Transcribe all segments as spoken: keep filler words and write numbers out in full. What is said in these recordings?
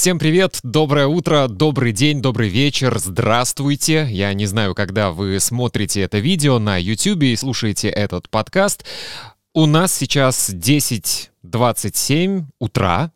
Всем привет, доброе утро, добрый день, добрый вечер, здравствуйте. Я не знаю, когда вы смотрите это видео на YouTube и слушаете этот подкаст. У нас сейчас десять двадцать семь утра.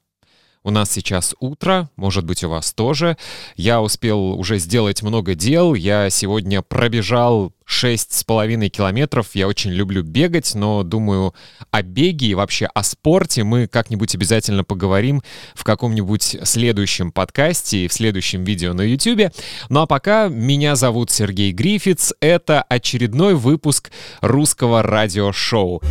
У нас сейчас утро, может быть, у вас тоже. Я успел уже сделать много дел. Я сегодня пробежал шесть с половиной километров. Я очень люблю бегать, но думаю, о беге и вообще о спорте мы как-нибудь обязательно поговорим в каком-нибудь следующем подкасте и в следующем видео на YouTube. Ну а пока меня зовут Сергей Грифиц. Это очередной выпуск русского радиошоу.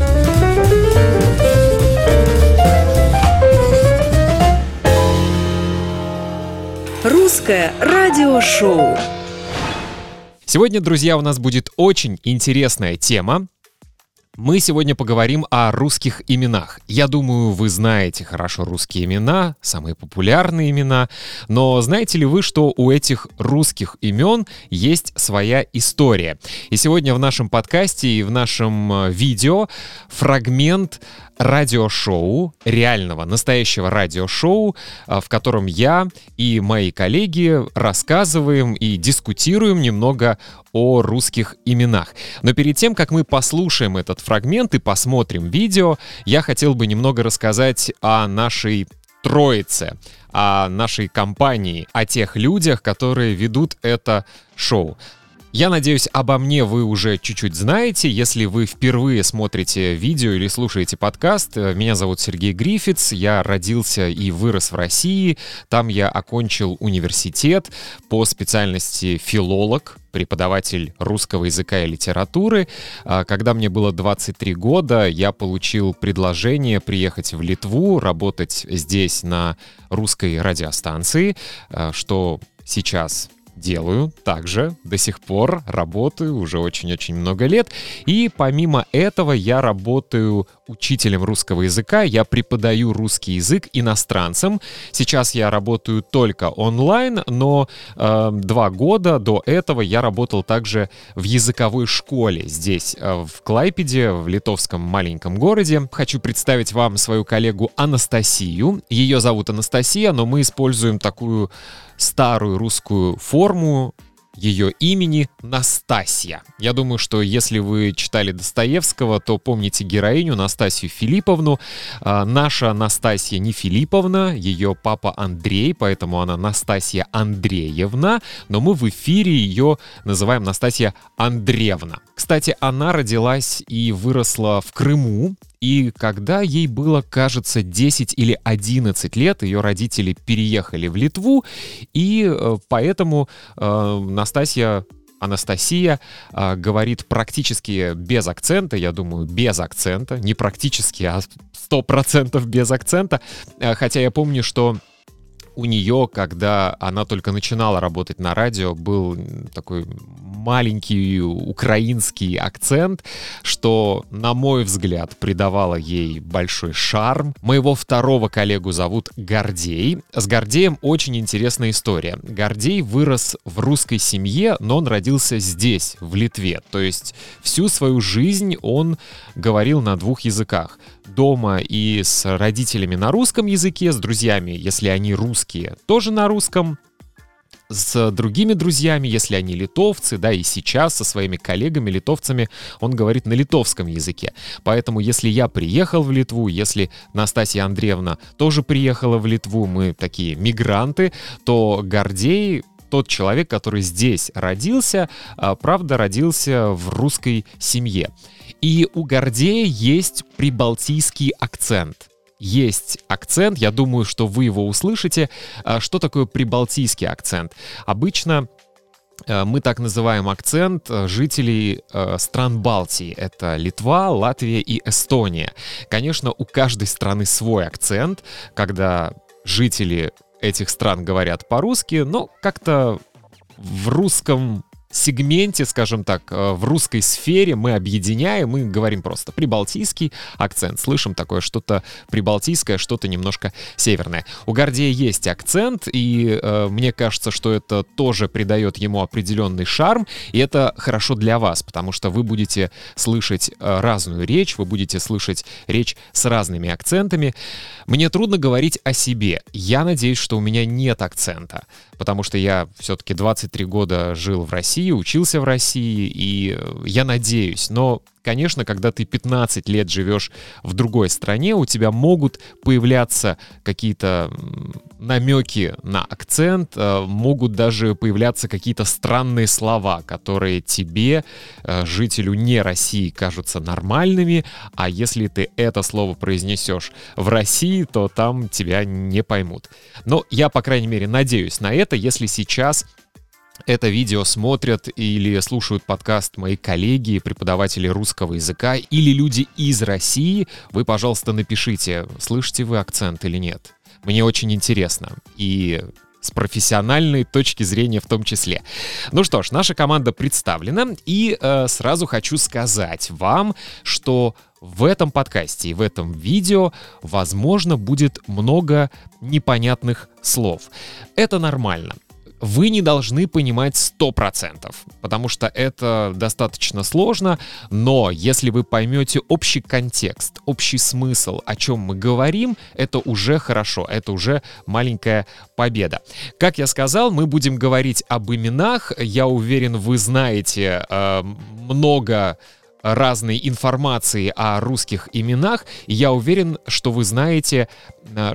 Русское радиошоу. Сегодня, друзья, у нас будет очень интересная тема. Мы сегодня поговорим о русских именах. Я думаю, вы знаете хорошо русские имена, самые популярные имена. Но знаете ли вы, что у этих русских имен есть своя история? И сегодня в нашем подкасте и в нашем видео фрагмент радиошоу, реального, настоящего радиошоу, в котором я и мои коллеги рассказываем и дискутируем немного о русских именах. Но перед тем, как мы послушаем этот фрагмент и посмотрим видео, я хотел бы немного рассказать о нашей троице, о нашей компании, о тех людях, которые ведут это шоу. Я надеюсь, обо мне вы уже чуть-чуть знаете. Если вы впервые смотрите видео или слушаете подкаст, меня зовут Сергей Грифиц, я родился и вырос в России. Там я окончил университет по специальности филолог, преподаватель русского языка и литературы. Когда мне было двадцать три года, я получил предложение приехать в Литву, работать здесь на русской радиостанции, что сейчас делаю также, до сих пор работаю уже очень-очень много лет. И помимо этого я работаю учителем русского языка, я преподаю русский язык иностранцам. Сейчас я работаю только онлайн, но э, два года до этого я работал также в языковой школе здесь, э, в Клайпеде, в литовском маленьком городе. Хочу представить вам свою коллегу Анастасию. Ее зовут Анастасия, но мы используем такую старую русскую форму ее имени Настасья. Я думаю, что если вы читали Достоевского, то помните героиню Настасью Филипповну. Э, наша Настасья не Филипповна, ее папа Андрей, поэтому она Настасья Андреевна, но мы в эфире ее называем Настасья Андреевна. Кстати, она родилась и выросла в Крыму. И когда ей было, кажется, десять или одиннадцать лет, ее родители переехали в Литву, и поэтому э, Настасья, Анастасия э, говорит практически без акцента, я думаю, без акцента, не практически, а сто процентов без акцента, хотя я помню, что у нее, когда она только начинала работать на радио, был такой маленький украинский акцент, что, на мой взгляд, придавало ей большой шарм. Моего второго коллегу зовут Гордей. С Гордеем очень интересная история. Гордей вырос в русской семье, но он родился здесь, в Литве. То есть всю свою жизнь он говорил на двух языках. Дома и с родителями на русском языке, с друзьями, если они русские, тоже на русском, с другими друзьями, если они литовцы, да, и сейчас со своими коллегами-литовцами он говорит на литовском языке. Поэтому, если я приехал в Литву, если Настасья Андреевна тоже приехала в Литву, мы такие мигранты, то Гордей, тот человек, который здесь родился, правда, родился в русской семье. И у Гордея есть прибалтийский акцент. Есть акцент, я думаю, что вы его услышите. Что такое прибалтийский акцент? Обычно мы так называем акцент жителей стран Балтии. Это Литва, Латвия и Эстония. Конечно, у каждой страны свой акцент, когда жители этих стран говорят по-русски, но как-то в русском сегменте, скажем так, в русской сфере мы объединяем, мы говорим просто прибалтийский акцент. Слышим такое что-то прибалтийское, что-то немножко северное. У Гордея есть акцент, и э, мне кажется, что это тоже придает ему определенный шарм, и это хорошо для вас, потому что вы будете слышать э, разную речь, вы будете слышать речь с разными акцентами. Мне трудно говорить о себе. Я надеюсь, что у меня нет акцента, потому что я все-таки двадцать три года жил в России, учился в России, и я надеюсь. Но, конечно, когда ты пятнадцать лет живешь в другой стране, у тебя могут появляться какие-то намеки на акцент, могут даже появляться какие-то странные слова, которые тебе, жителю не России, кажутся нормальными, а если ты это слово произнесешь в России, то там тебя не поймут. Но я, по крайней мере, надеюсь на это, если сейчас это видео смотрят или слушают подкаст мои коллеги, преподаватели русского языка или люди из России. Вы, пожалуйста, напишите, слышите вы акцент или нет. Мне очень интересно. И с профессиональной точки зрения в том числе. Ну что ж, наша команда представлена. И э, сразу хочу сказать вам, что в этом подкасте и в этом видео, возможно, будет много непонятных слов. Это нормально. Вы не должны понимать сто процентов, потому что это достаточно сложно, но если вы поймете общий контекст, общий смысл, о чем мы говорим, это уже хорошо, это уже маленькая победа. Как я сказал, мы будем говорить об именах. Я уверен, вы знаете э, много разной информации о русских именах. Я уверен, что вы знаете,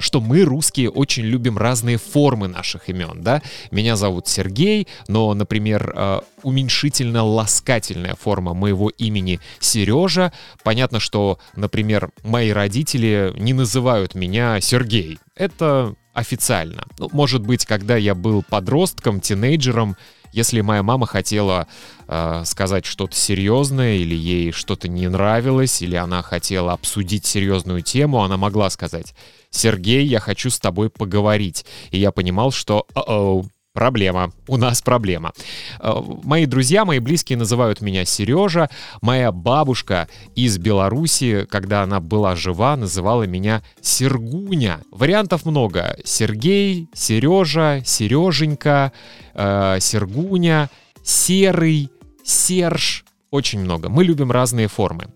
что мы, русские, очень любим разные формы наших имен, да? Меня зовут Сергей, но, например, уменьшительно-ласкательная форма моего имени Сережа. Понятно, что, например, мои родители не называют меня Сергей. Это официально. Ну, может быть, когда я был подростком, тинейджером, если моя мама хотела э, сказать что-то серьезное, или ей что-то не нравилось, или она хотела обсудить серьезную тему, она могла сказать: «Сергей, я хочу с тобой поговорить». И я понимал, что «о-о». Проблема. У нас проблема. Мои друзья, мои близкие называют меня Сережа. Моя бабушка из Беларуси, когда она была жива, называла меня Сергуня. Вариантов много. Сергей, Сережа, Сереженька, э, Сергуня, Серый, Серж. Очень много. Мы любим разные формы.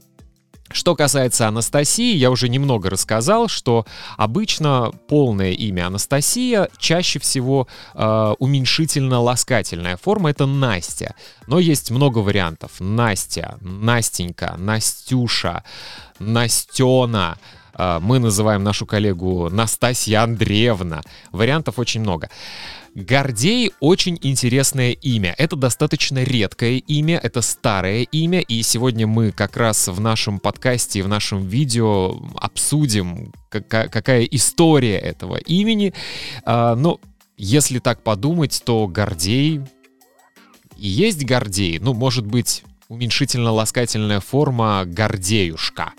Что касается Анастасии, я уже немного рассказал, что обычно полное имя Анастасия, чаще всего э, уменьшительно-ласкательная форма — это Настя. Но есть много вариантов. Настя, Настенька, Настюша, Настена. Э, мы называем нашу коллегу Настасья Андреевна. Вариантов очень много. Гордей — очень интересное имя. Это достаточно редкое имя, это старое имя, и сегодня мы как раз в нашем подкасте и в нашем видео обсудим, какая, какая история этого имени. А, но если так подумать, то Гордей и есть Гордей. Ну, может быть, уменьшительно-ласкательная форма Гордеюшка.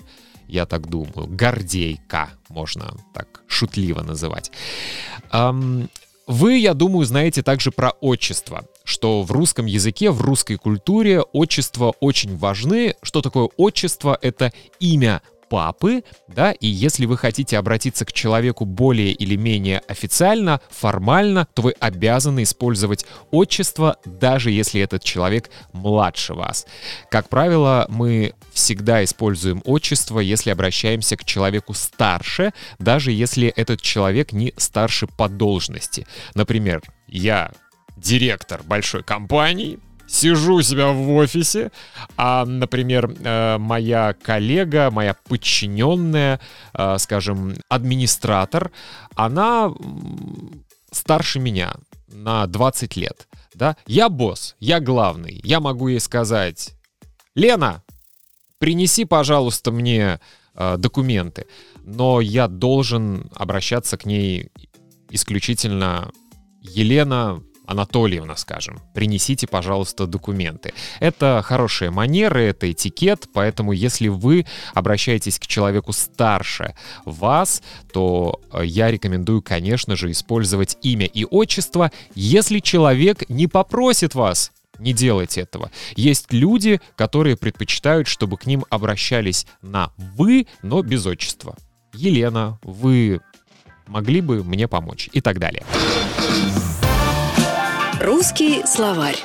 Я так думаю. Гордейка можно так шутливо называть. Ам... Вы, я думаю, знаете также про отчество, что в русском языке, в русской культуре отчества очень важны. Что такое отчество? Это имя папы, да, и если вы хотите обратиться к человеку более или менее официально, формально, то вы обязаны использовать отчество, даже если этот человек младше вас. Как правило, мы всегда используем отчество, если обращаемся к человеку старше, даже если этот человек не старше по должности. Например, я директор большой компании, сижу у себя в офисе, а, например, моя коллега, моя подчиненная, скажем, администратор, она старше меня на двадцать лет, да? Я босс, я главный, я могу ей сказать: «Лена, принеси, пожалуйста, мне документы», но я должен обращаться к ней исключительно: «Елена Анатольевна, скажем, принесите, пожалуйста, документы». Это хорошие манеры, это этикет, поэтому если вы обращаетесь к человеку старше вас, то я рекомендую, конечно же, использовать имя и отчество, если человек не попросит вас Не делайте этого. Есть люди, которые предпочитают, чтобы к ним обращались на «вы», но без отчества. Елена, вы могли бы мне помочь? И так далее. Русский словарь.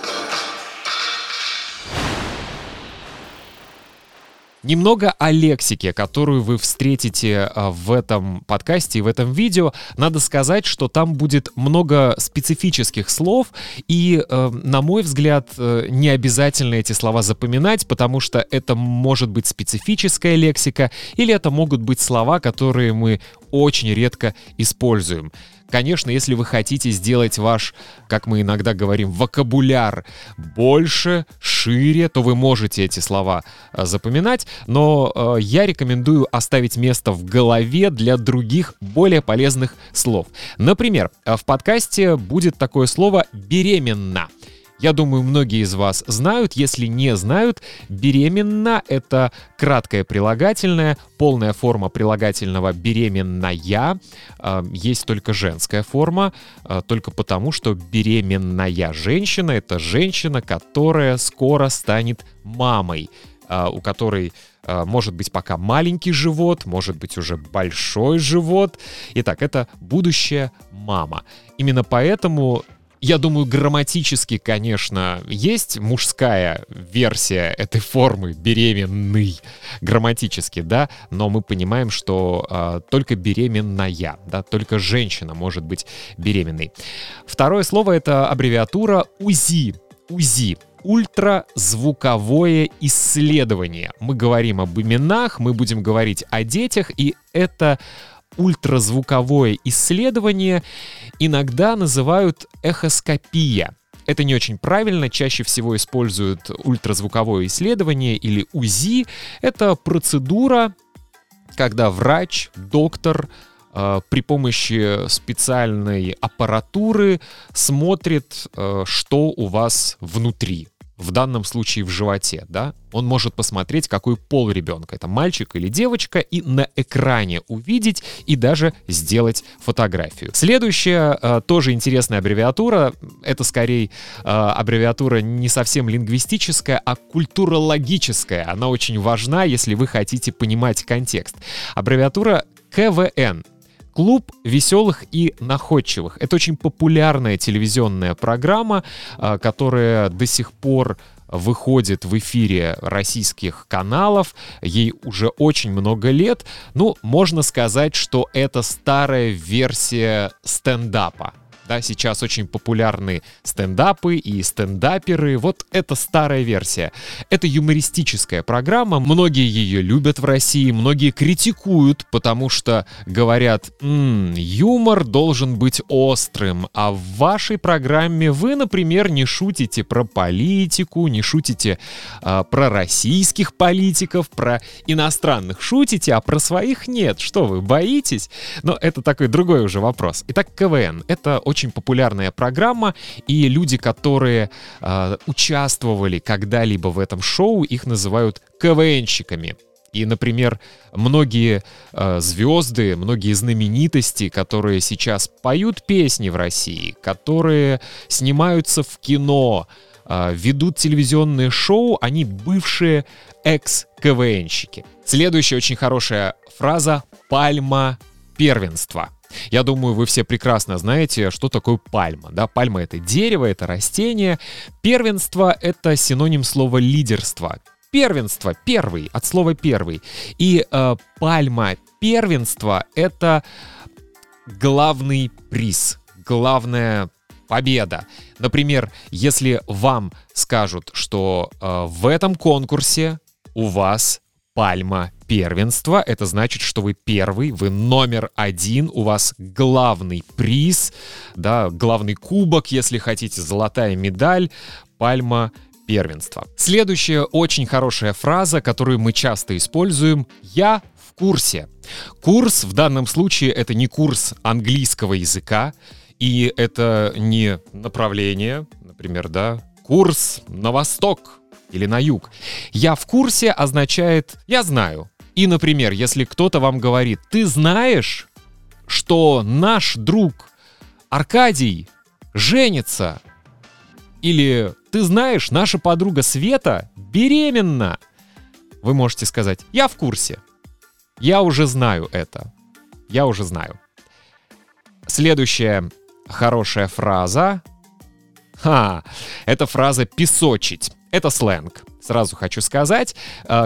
Немного о лексике, которую вы встретите в этом подкасте и в этом видео. Надо сказать, что там будет много специфических слов, и, на мой взгляд, не обязательно эти слова запоминать, потому что это может быть специфическая лексика, или это могут быть слова, которые мы очень редко используем. Конечно, если вы хотите сделать ваш, как мы иногда говорим, вокабуляр больше, шире, то вы можете эти слова запоминать, но я рекомендую оставить место в голове для других, более полезных слов. Например, в подкасте будет такое слово «беременна». Я думаю, многие из вас знают. Если не знают, беременна — это краткое прилагательное, полная форма прилагательного беременная. Есть только женская форма, только потому, что беременная женщина — это женщина, которая скоро станет мамой, у которой может быть пока маленький живот, может быть уже большой живот. Итак, это будущая мама. Именно поэтому... Я думаю, грамматически, конечно, есть мужская версия этой формы «беременный», грамматически, да, но мы понимаем, что э, только беременная, да, только женщина может быть беременной. Второе слово — это аббревиатура УЗИ, УЗИ. Ультразвуковое исследование. Мы говорим об именах, мы будем говорить о детях, и это... Ультразвуковое исследование иногда называют эхоскопия. Это не очень правильно, чаще всего используют ультразвуковое исследование или УЗИ. Это процедура, когда врач, доктор э, при помощи специальной аппаратуры смотрит, э, что у вас внутри. В данном случае в животе, да, он может посмотреть, какой пол ребенка, это мальчик или девочка, и на экране увидеть и даже сделать фотографию. Следующая, тоже интересная аббревиатура, это скорее аббревиатура не совсем лингвистическая, а культурологическая, она очень важна, если вы хотите понимать контекст. Аббревиатура КВН. Клуб веселых и находчивых. Это очень популярная телевизионная программа, которая до сих пор выходит в эфире российских каналов. Ей уже очень много лет. Ну, можно сказать, что это старая версия стендапа. Да, сейчас очень популярны стендапы и стендаперы. Вот это старая версия. Это юмористическая программа. Многие ее любят в России, многие критикуют, потому что говорят, м-м, юмор должен быть острым, а в вашей программе вы, например, не шутите про политику, не шутите э, про российских политиков, про иностранных шутите, а про своих нет. Что вы, боитесь? Но это такой другой уже вопрос. Итак, КВН. Это очень Очень популярная программа, и люди, которые э, участвовали когда-либо в этом шоу, их называют КВНщиками. И, например, многие э, звезды, многие знаменитости, которые сейчас поют песни в России, которые снимаются в кино, э, ведут телевизионные шоу, они бывшие экс-КВНщики. Следующая очень хорошая фраза «пальма первенства». Я думаю, вы все прекрасно знаете, что такое пальма, да? Пальма — это дерево, это растение. Первенство — это синоним слова «лидерство». Первенство, первый, от слова «первый». И э, пальма первенства — это главный приз, главная победа. Например, если вам скажут, что э, в этом конкурсе у вас пальма первенства, это значит, что вы первый, вы номер один, у вас главный приз, да, главный кубок, если хотите, золотая медаль, пальма первенства. Следующая очень хорошая фраза, которую мы часто используем: «я в курсе». Курс в данном случае — это не курс английского языка, и это не направление, например, да, курс на восток или на юг. «Я в курсе» означает «я знаю». И, например, если кто-то вам говорит: «Ты знаешь, что наш друг Аркадий женится?» Или Ты знаешь, наша подруга Света беременна. Вы можете сказать, я в курсе. Я уже знаю это. Я уже знаю. Следующая хорошая фраза. Ха, это фраза «песочить». Это сленг. Сразу хочу сказать,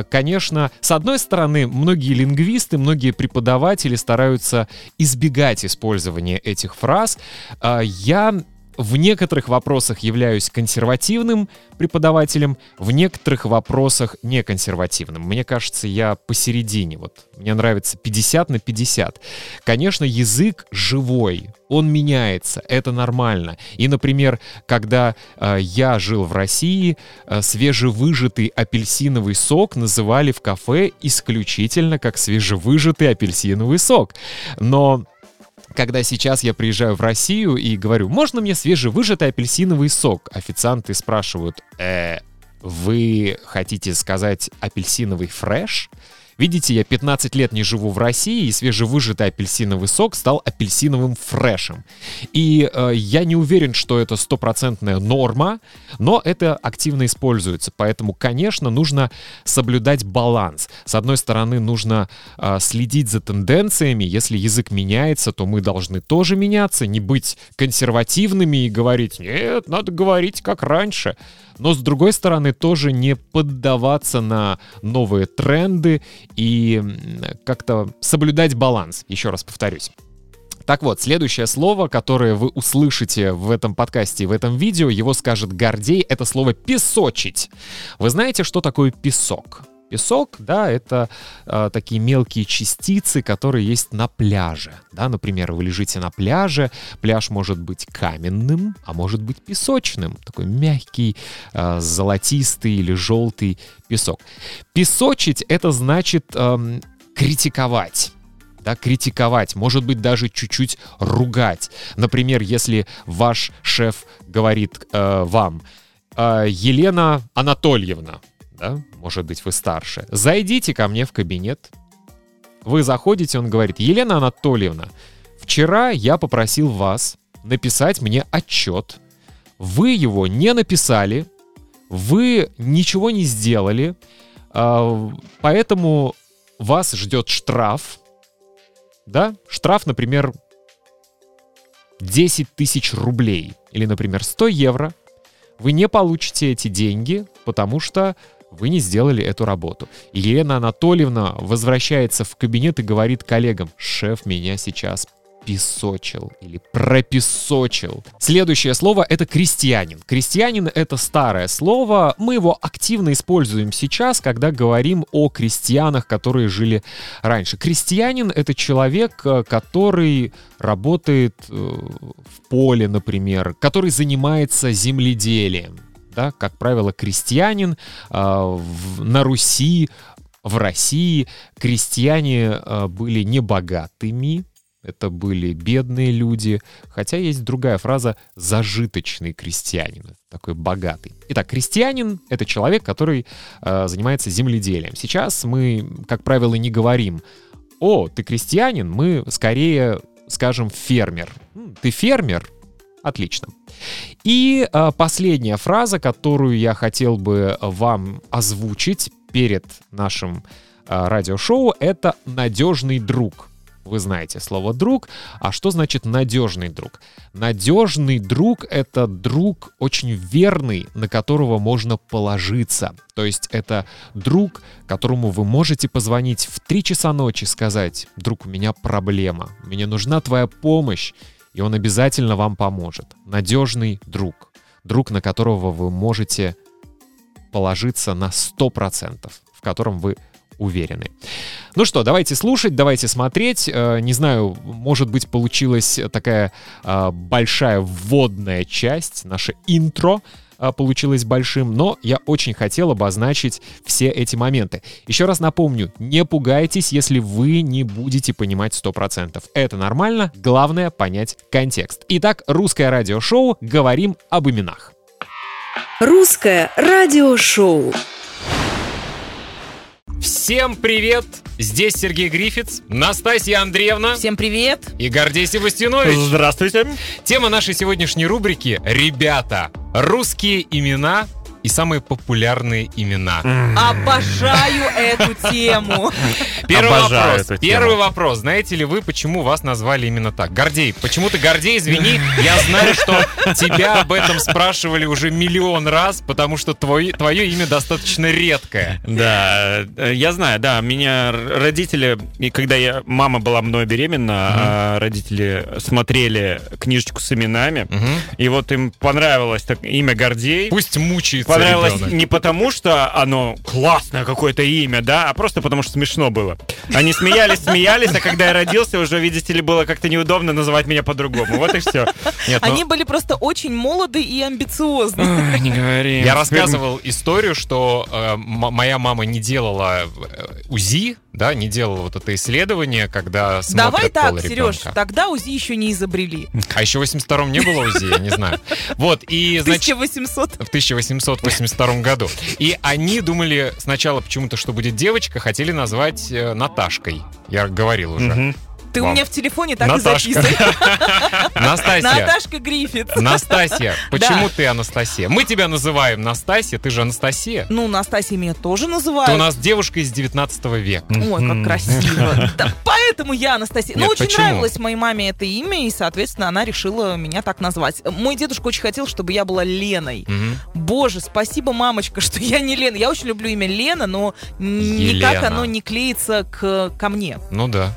конечно, с одной стороны, многие лингвисты, многие преподаватели стараются избегать использования этих фраз. Я в некоторых вопросах являюсь консервативным преподавателем, в некоторых вопросах неконсервативным. Мне кажется, я посередине. Вот. Мне нравится пятьдесят на пятьдесят. Конечно, язык живой, он меняется, это нормально. И, например, когда э, я жил в России, э, свежевыжатый апельсиновый сок называли в кафе исключительно как свежевыжатый апельсиновый сок. Но... Когда сейчас я приезжаю в Россию и говорю, можно мне свежевыжатый апельсиновый сок? Официанты спрашивают, э, вы хотите сказать апельсиновый фреш? Видите, я пятнадцать лет не живу в России, и свежевыжатый апельсиновый сок стал апельсиновым фрешем. И э, я не уверен, что это стопроцентная норма, но это активно используется. Поэтому, конечно, нужно соблюдать баланс. С одной стороны, нужно э, следить за тенденциями. Если язык меняется, то мы должны тоже меняться, не быть консервативными и говорить, нет, надо говорить как раньше. Но, с другой стороны, тоже не поддаваться на новые тренды и как-то соблюдать баланс, еще раз повторюсь. Так вот, следующее слово, которое вы услышите в этом подкасте и в этом видео, его скажет Гордей, это слово «песочить». Вы знаете, что такое песок? Песок, да, это э, такие мелкие частицы, которые есть на пляже, да, например, вы лежите на пляже, пляж может быть каменным, а может быть песочным, такой мягкий, э, золотистый или желтый песок. Песочить — это значит э, критиковать. Да, критиковать, может быть, даже чуть-чуть ругать. Например, если ваш шеф говорит э, вам э, «Елена Анатольевна», да, может быть, вы старше, зайдите ко мне в кабинет. Вы заходите, он говорит, Елена Анатольевна, вчера я попросил вас написать мне отчет. Вы его не написали, вы ничего не сделали, поэтому вас ждет штраф. Да? Штраф, например, десять тысяч рублей или, например, сто евро. Вы не получите эти деньги, потому что вы не сделали эту работу. Елена Анатольевна возвращается в кабинет и говорит коллегам, шеф меня сейчас песочил или пропесочил. Следующее слово — это крестьянин. Крестьянин — это старое слово. Мы его активно используем сейчас, когда говорим о крестьянах, которые жили раньше. Крестьянин — это человек, который работает в поле, например, который занимается земледелием. Да, как правило, крестьянин э, в, на Руси, в России крестьяне э, были небогатыми, это были бедные люди, хотя есть другая фраза «зажиточный крестьянин», такой богатый. Итак, крестьянин — это человек, который э, занимается земледелием. Сейчас мы, как правило, не говорим «О, ты крестьянин», мы скорее скажем «фермер». «Ты фермер?» Отлично. И э, последняя фраза, которую я хотел бы вам озвучить перед нашим э, радиошоу, это «надежный друг». Вы знаете слово «друг». А что значит «надежный друг»? Надежный друг — это друг очень верный, на которого можно положиться. То есть это друг, которому вы можете позвонить в три часа ночи, сказать «Друг, у меня проблема, мне нужна твоя помощь». И он обязательно вам поможет. Надежный друг. Друг, на которого вы можете положиться на сто процентов, в котором вы уверены. Ну что, давайте слушать, давайте смотреть. Не знаю, может быть, получилась такая большая вводная часть, наше интро получилось большим, но я очень хотел обозначить все эти моменты. Еще раз напомню, не пугайтесь, если вы не будете понимать сто процентов. Это нормально, главное понять контекст. Итак, русское радиошоу, говорим об именах. Русское радиошоу. Всем привет! Здесь Сергей Грифиц, Настасья Андреевна. Всем привет! И Гордей Севастьянович. Здравствуйте! Тема нашей сегодняшней рубрики «Ребята». Русские имена и самые популярные имена. Обожаю эту тему. Первый Обожаю вопрос. Первый тему. вопрос. Знаете ли вы, почему вас назвали именно так? Гордей, почему ты Гордей? Извини, я знаю, что тебя об этом спрашивали уже миллион раз, потому что твой, твое имя достаточно редкое. Да, я знаю, да. Меня родители, и когда я, мама была мной беременна, угу. родители смотрели книжечку с именами, угу. и вот им понравилось так, имя Гордей. Пусть мучается. Понравилось ребенок. Не потому, что оно классное какое-то имя, да, а просто потому, что смешно было. Они смеялись, смеялись, а когда я родился, уже, видите ли, было как-то неудобно называть меня по-другому. Вот и все. Нет, Они ну... были просто очень молоды и амбициозны. Ой, не говори. Я рассказывал историю, что э, м- моя мама не делала УЗИ, да, не делала вот это исследование, когда смотрят Давай так, пол ребенка. Сереж, тогда УЗИ еще не изобрели. А еще в восемьдесят втором не было УЗИ, я не знаю. Вот, и, значит, тысяча восемьсот В тысяча восемьсот восемьдесят втором году. И они думали сначала почему-то, что будет девочка, хотели назвать Наташкой. Я говорил уже. Mm-hmm. Ты Вам. у меня в телефоне так Наташка. и записан. Настасья. Наташка Грифиц. Настасья, почему да. ты Анастасия? Мы тебя называем Настасья, ты же Анастасия. Ну, Настасья меня тоже называют. Ты у нас девушка из девятнадцатого века. Ой, как красиво. Да, поэтому я Анастасия. Нет, ну, очень почему? нравилось моей маме это имя, и, соответственно, она решила меня так назвать. Мой дедушка очень хотел, чтобы я была Леной. Угу. Боже, спасибо, мамочка, что я не Лена. Я очень люблю имя Лена, но Елена. никак оно не клеится к, ко мне. Ну да.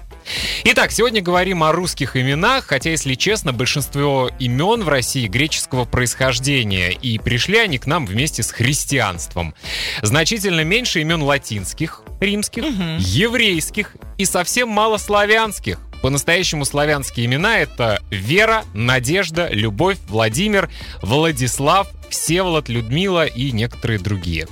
Итак, сегодня говорим о русских именах, хотя, если честно, большинство имен в России греческого происхождения, и пришли они к нам вместе с христианством. Значительно меньше имен латинских, римских, угу. еврейских и совсем мало славянских. По-настоящему славянские имена — это Вера, Надежда, Любовь, Владимир, Владислав, Всеволод, Людмила и некоторые другие.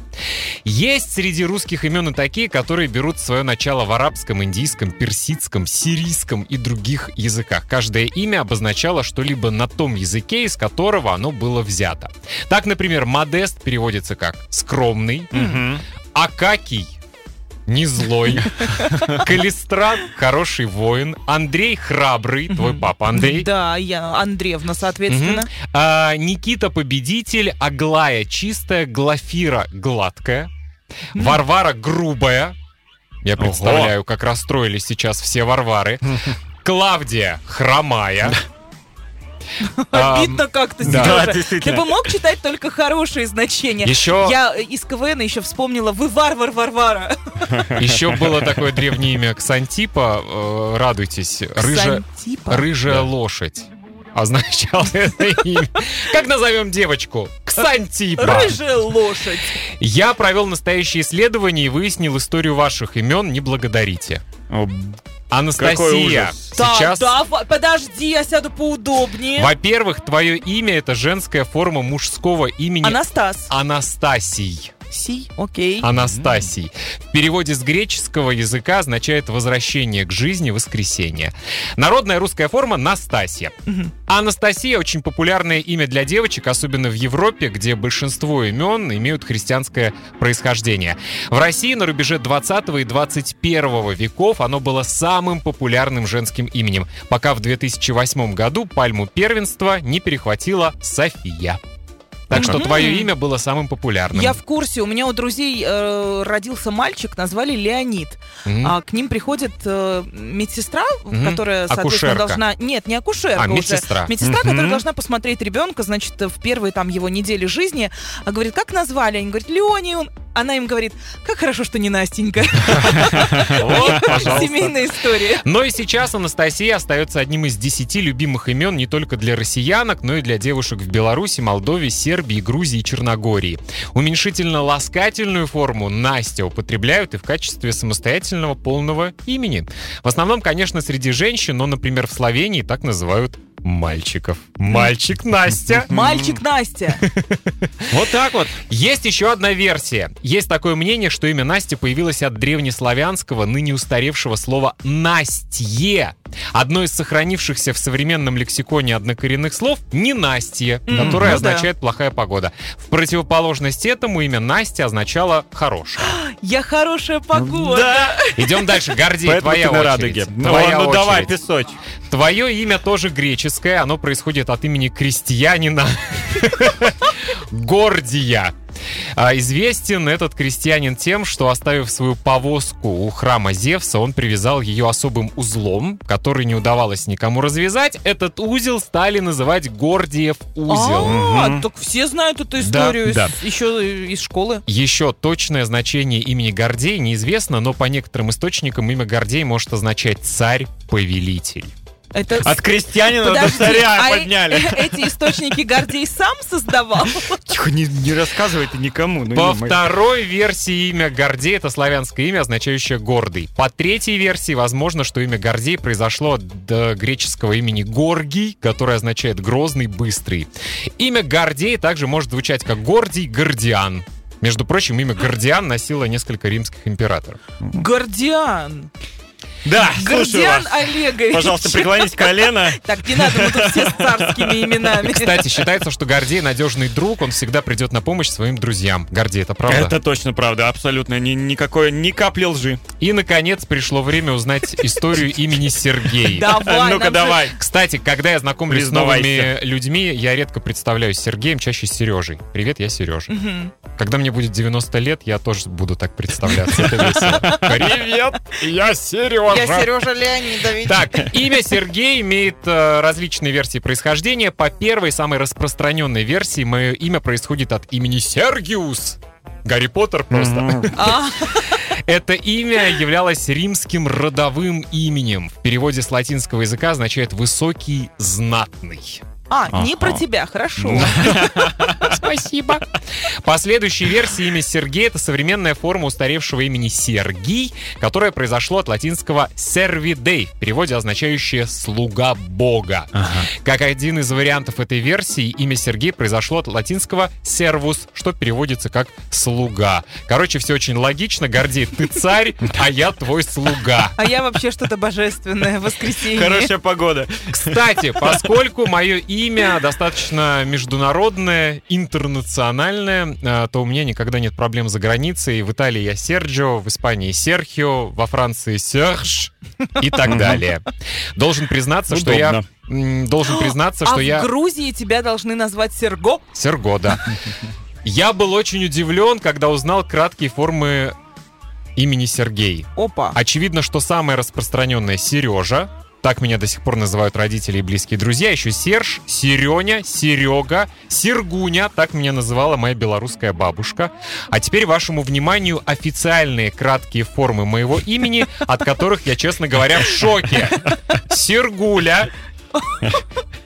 Есть среди русских имен и такие, которые берут свое начало в арабском, индийском, персидском, сирийском и других языках. Каждое имя обозначало что-либо на том языке, из которого оно было взято. Так, например, Модест переводится как «скромный», угу. Акакий — не злой, Калистрат — хороший воин, Андрей — храбрый, твой папа Андрей. Да, я Андреевна, соответственно. Угу. А, Никита — победитель, Аглая — чистая, Глафира — гладкая, mm. Варвара — грубая. Я представляю, Ого. как расстроились сейчас все Варвары. Клавдия — хромая. Обидно как-то, Сережа. Да, ты бы мог читать только хорошие значения. Еще... Я из КВН еще вспомнила: вы варвар, Варвара. Еще было такое древнее имя Ксантипа, радуйтесь, рыжа... рыжая да. лошадь. Означало это имя. Как назовем девочку? Ксантипа. Рыжая лошадь. Я провел настоящее исследование и выяснил историю ваших имен. Не благодарите. Анастасия. Да, Сейчас... да, подожди, я сяду поудобнее. Во-первых, твое имя — это женская форма мужского имени Анастас. Анастасий. Си, окей. Анастасий. В переводе с греческого языка означает возвращение к жизни, воскресенье. Народная русская форма — Настасья. Угу. Анастасия — очень популярное имя для девочек, особенно в Европе, где большинство имен имеют христианское происхождение. В России на рубеже двадцатого и двадцать первого веков оно было самым популярным женским именем, пока в две тысячи восьмом году пальму первенства не перехватила София. Так что mm-hmm. твое имя было самым популярным. Я в курсе. У меня у друзей э, родился мальчик, назвали Леонид. Mm-hmm. А к ним приходит э, медсестра, mm-hmm. которая, соответственно, акушерка. должна... Нет, не акушерка а, уже. Медсестра. Медсестра, mm-hmm. которая должна посмотреть ребенка, значит, в первые там его недели жизни. А говорит, как назвали? Они говорят, Леониум. Она им говорит, как хорошо, что не Настенька. Семейная история. Но и сейчас Анастасия остается одним из десяти любимых имен не только для россиянок, но и для девушек в Беларуси, Молдове, Сербии, Грузии и Черногории. Уменьшительно-ласкательную форму Настя употребляют и в качестве самостоятельного полного имени. В основном, конечно, среди женщин, но, например, в Словении так называют мальчиков. Мальчик Настя. Мальчик Настя. Вот так вот. Есть еще одна версия. Есть такое мнение, что имя Настя появилось от древнеславянского, ныне устаревшего слова «настье». Одно из сохранившихся в современном лексиконе однокоренных слов — ненастье, mm-hmm. которое ну означает да. плохая погода. В противоположность этому имя Настя означало «хорошая». Я хорошая погода. Да. Идем дальше. Гордей, твоя очередь. Ну, твоя ну очередь. Давай, песочек. Твое имя тоже греческое. Оно происходит от имени крестьянина Гордия. Известен этот крестьянин тем, что, оставив свою повозку у храма Зевса, он привязал ее особым узлом, который не удавалось никому развязать. Этот узел стали называть Гордиев узел. А, угу. Так все знают эту историю, да, с... да. еще из школы. Еще точное значение имени Гордей неизвестно, но по некоторым источникам имя Гордей может означать «царь-повелитель». Это... От крестьянина Подожди, до царя а подняли. Э- э- эти источники Гордей сам создавал? Тихо, не, не рассказывай это никому. Ну, по второй версии имя Гордей — это славянское имя, означающее «гордый». По третьей версии возможно, что имя Гордей произошло от греческого имени Горгий, которое означает «грозный, быстрый». Имя Гордей также может звучать как Гордий, Гордиан. Между прочим, имя Гордиан носило несколько римских императоров. Гордиан! Да, Гордиан Олегович. Пожалуйста, преклонить колено. Так, не надо, мы тут все с царскими именами. Кстати, считается, что Гордей надежный друг, он всегда придет на помощь своим друзьям. Гордей, это правда? Это точно правда, абсолютно. Ни, никакой, ни капли лжи. И, наконец, пришло время узнать историю имени Сергей. Давай, ну-ка, давай. Же... Кстати, когда я знакомлюсь с новыми людьми, я редко представляюсь Сергеем, чаще Сережей. Привет, я Сережа. Угу. Когда мне будет девяносто лет, я тоже буду так представляться. Это весело. Привет, я Сережа. Я Сережа Леонидович. Так, имя Сергей имеет э, различные версии происхождения. По первой, самой распространенной версии, мое имя происходит от имени Сергиус. Гарри Поттер просто. Это имя являлось римским родовым именем. В переводе с латинского языка означает «высокий, знатный». А, А-ха. не про тебя, хорошо. Спасибо. По следующей версии имя Сергей — это современная форма устаревшего имени Сергий, которое произошло от латинского «сервидей», в переводе означающее «слуга Бога». Ага. Как один из вариантов этой версии, имя Сергей произошло от латинского «сервус», что переводится как «слуга». Короче, все очень логично. Гордей, ты царь, а я твой слуга. А я вообще что-то божественное, воскресенье. Хорошая погода. Кстати, поскольку мое имя Имя достаточно международное, интернациональное, то у меня никогда нет проблем за границей. В Италии я Серджио, в Испании Серхио, во Франции Серж и так далее. Должен признаться, Удобно. что я... Должен признаться, а что в я... в Грузии тебя должны назвать Серго? Серго, да. Я был очень удивлен, когда узнал краткие формы имени Сергей. Опа. Очевидно, что самое распространенное — Сережа. Так меня до сих пор называют родители и близкие друзья. Еще Серж, Сереня, Серега, Сергуня. Так меня называла моя белорусская бабушка. А теперь вашему вниманию официальные краткие формы моего имени, от которых я, честно говоря, в шоке. Сергуля,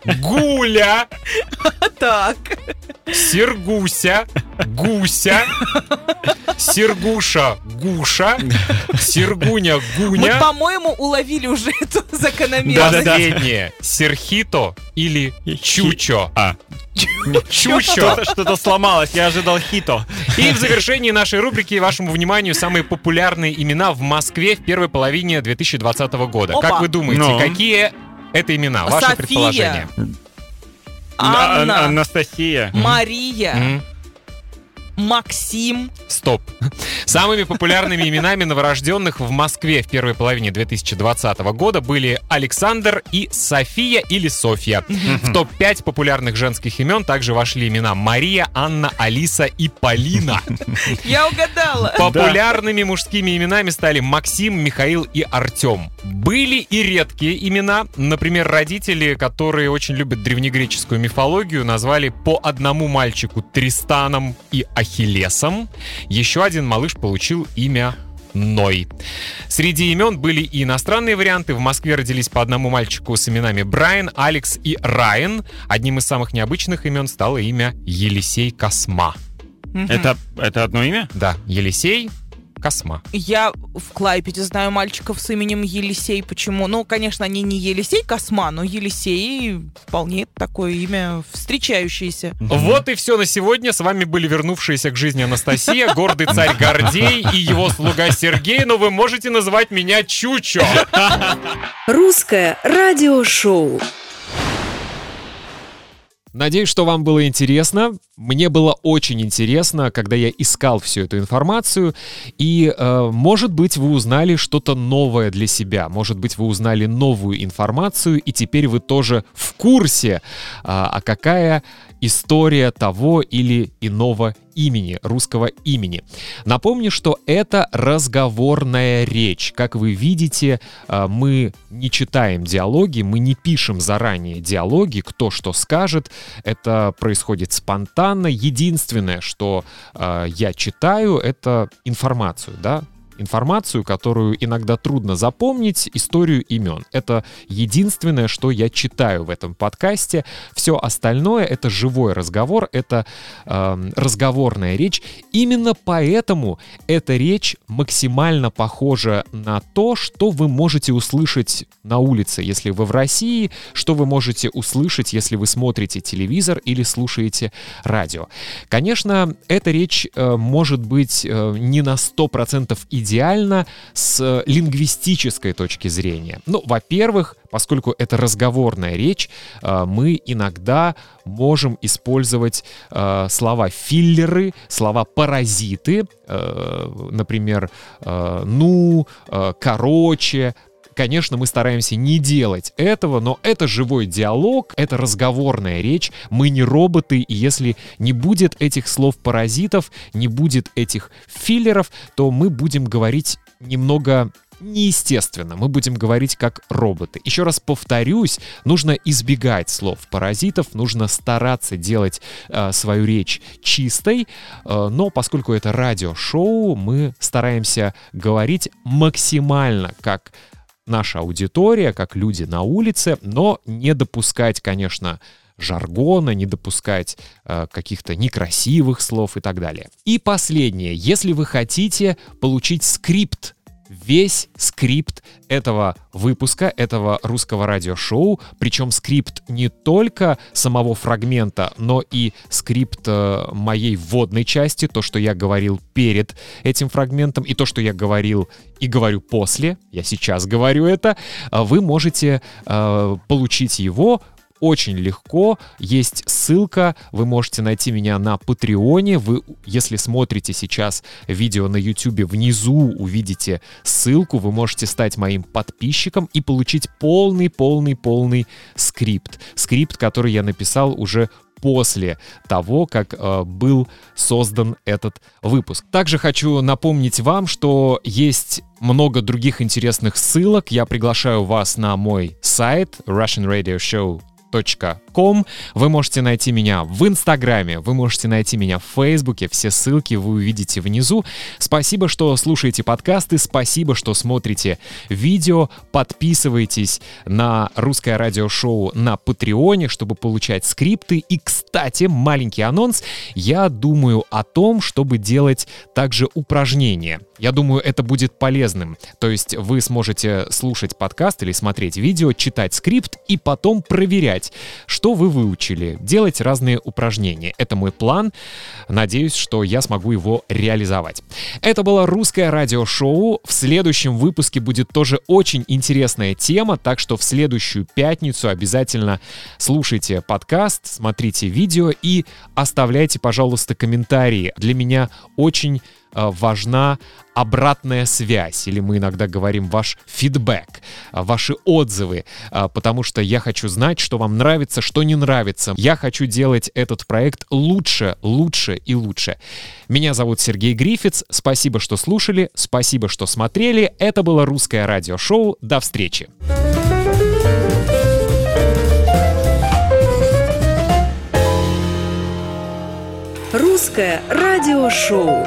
Гуля, так. Сергуся, Гуся, Сергуша, Гуша, Сергуня, Гуня. Мы, по-моему, уловили уже эту закономерность. Да, да, да. Серхито или Чучо. А. Чучо. Что-то, что-то сломалось, я ожидал хито. И в завершении нашей рубрики вашему вниманию самые популярные имена в Москве в первой половине две тысячи двадцатого года. Опа. Как вы думаете, Но. какие это имена? София. Ваше предположение. Анна, Анастасия, Мария, mm-hmm. Максим. Стоп. Самыми популярными именами новорожденных в Москве в первой половине две тысячи двадцатого года были Александр и София или Софья. Mm-hmm. В топ пять популярных женских имен также вошли имена Мария, Анна, Алиса и Полина. Я угадала. Популярными мужскими именами стали Максим, Михаил и Артем. Были и редкие имена. Например, родители, которые очень любят древнегреческую мифологию, назвали по одному мальчику Тристаном и Ахиллесом. Еще один малыш получил имя Ной. Среди имен были и иностранные варианты. В Москве родились по одному мальчику с именами Брайан, Алекс и Райан. Одним из самых необычных имен стало имя Елисей Косма. Mm-hmm. Это, это одно имя? Да, Елисей Косма. Я в Клайпеде знаю мальчиков с именем Елисей. Почему? Ну, конечно, они не Елисей Косма, но Елисей вполне такое имя встречающееся. Вот и все на сегодня. С вами были вернувшиеся к жизни Анастасия, гордый царь Гордей и его слуга Сергей, но вы можете называть меня Чучо. Русское радиошоу. Надеюсь, что вам было интересно. Мне было очень интересно, когда я искал всю эту информацию. И, э, может быть, вы узнали что-то новое для себя. Может быть, вы узнали новую информацию, и теперь вы тоже в курсе, э, а какая история того или иного имени, русского имени. Напомню, что это разговорная речь. Как вы видите, мы не читаем диалоги, мы не пишем заранее диалоги, кто что скажет. Это происходит спонтанно. Единственное, что я читаю, это информацию, да? Информацию, которую иногда трудно запомнить, историю имен. Это единственное, что я читаю в этом подкасте. Все остальное — это живой разговор, это э, разговорная речь. Именно поэтому эта речь максимально похожа на то, что вы можете услышать на улице, если вы в России, что вы можете услышать, если вы смотрите телевизор или слушаете радио. Конечно, эта речь э, может быть э, не на сто процентов идеальна, идеально с лингвистической точки зрения. Ну, во-первых, поскольку это разговорная речь, мы иногда можем использовать слова-филлеры, слова-паразиты, например, «ну», «короче». Конечно, мы стараемся не делать этого, но это живой диалог, это разговорная речь, мы не роботы, и если не будет этих слов-паразитов, не будет этих филлеров, то мы будем говорить немного неестественно, мы будем говорить как роботы. Еще раз повторюсь, нужно избегать слов-паразитов, нужно стараться делать э, свою речь чистой, э, но поскольку это радиошоу, мы стараемся говорить максимально как наша аудитория, как люди на улице, но не допускать, конечно, жаргона, не допускать э, каких-то некрасивых слов и так далее. И последнее. Если вы хотите получить скрипт, весь скрипт этого выпуска, этого русского радиошоу, причем скрипт не только самого фрагмента, но и скрипт моей вводной части, то, что я говорил перед этим фрагментом, и то, что я говорил и говорю после, я сейчас говорю это, вы можете э, получить его очень легко, есть ссылка, вы можете найти меня на Патреоне, вы, если смотрите сейчас видео на Ютубе, внизу увидите ссылку, вы можете стать моим подписчиком и получить полный-полный-полный скрипт, скрипт, который я написал уже после того, как э, был создан этот выпуск. Также хочу напомнить вам, что есть много других интересных ссылок, я приглашаю вас на мой сайт russian radio show dot com. Вы можете найти меня в Инстаграме, вы можете найти меня в Фейсбуке, все ссылки вы увидите внизу. Спасибо, что слушаете подкасты, спасибо, что смотрите видео, подписывайтесь на русское радиошоу на Патреоне, чтобы получать скрипты. И, кстати, маленький анонс, я думаю о том, чтобы делать также упражнения. Я думаю, это будет полезным, то есть вы сможете слушать подкаст или смотреть видео, читать скрипт и потом проверять, что вы выучили, делать разные упражнения. Это мой план. Надеюсь, что я смогу его реализовать. Это было русское радиошоу. В следующем выпуске будет тоже очень интересная тема, так что в следующую пятницу обязательно слушайте подкаст, смотрите видео и оставляйте, пожалуйста, комментарии. Для меня очень важна обратная связь, или мы иногда говорим ваш фидбэк, ваши отзывы, потому что я хочу знать, что вам нравится, что не нравится. Я хочу делать этот проект лучше, лучше и лучше. Меня зовут Сергей Грифиц. Спасибо, что слушали, спасибо, что смотрели. Это было русское радиошоу. До встречи! Русское радиошоу.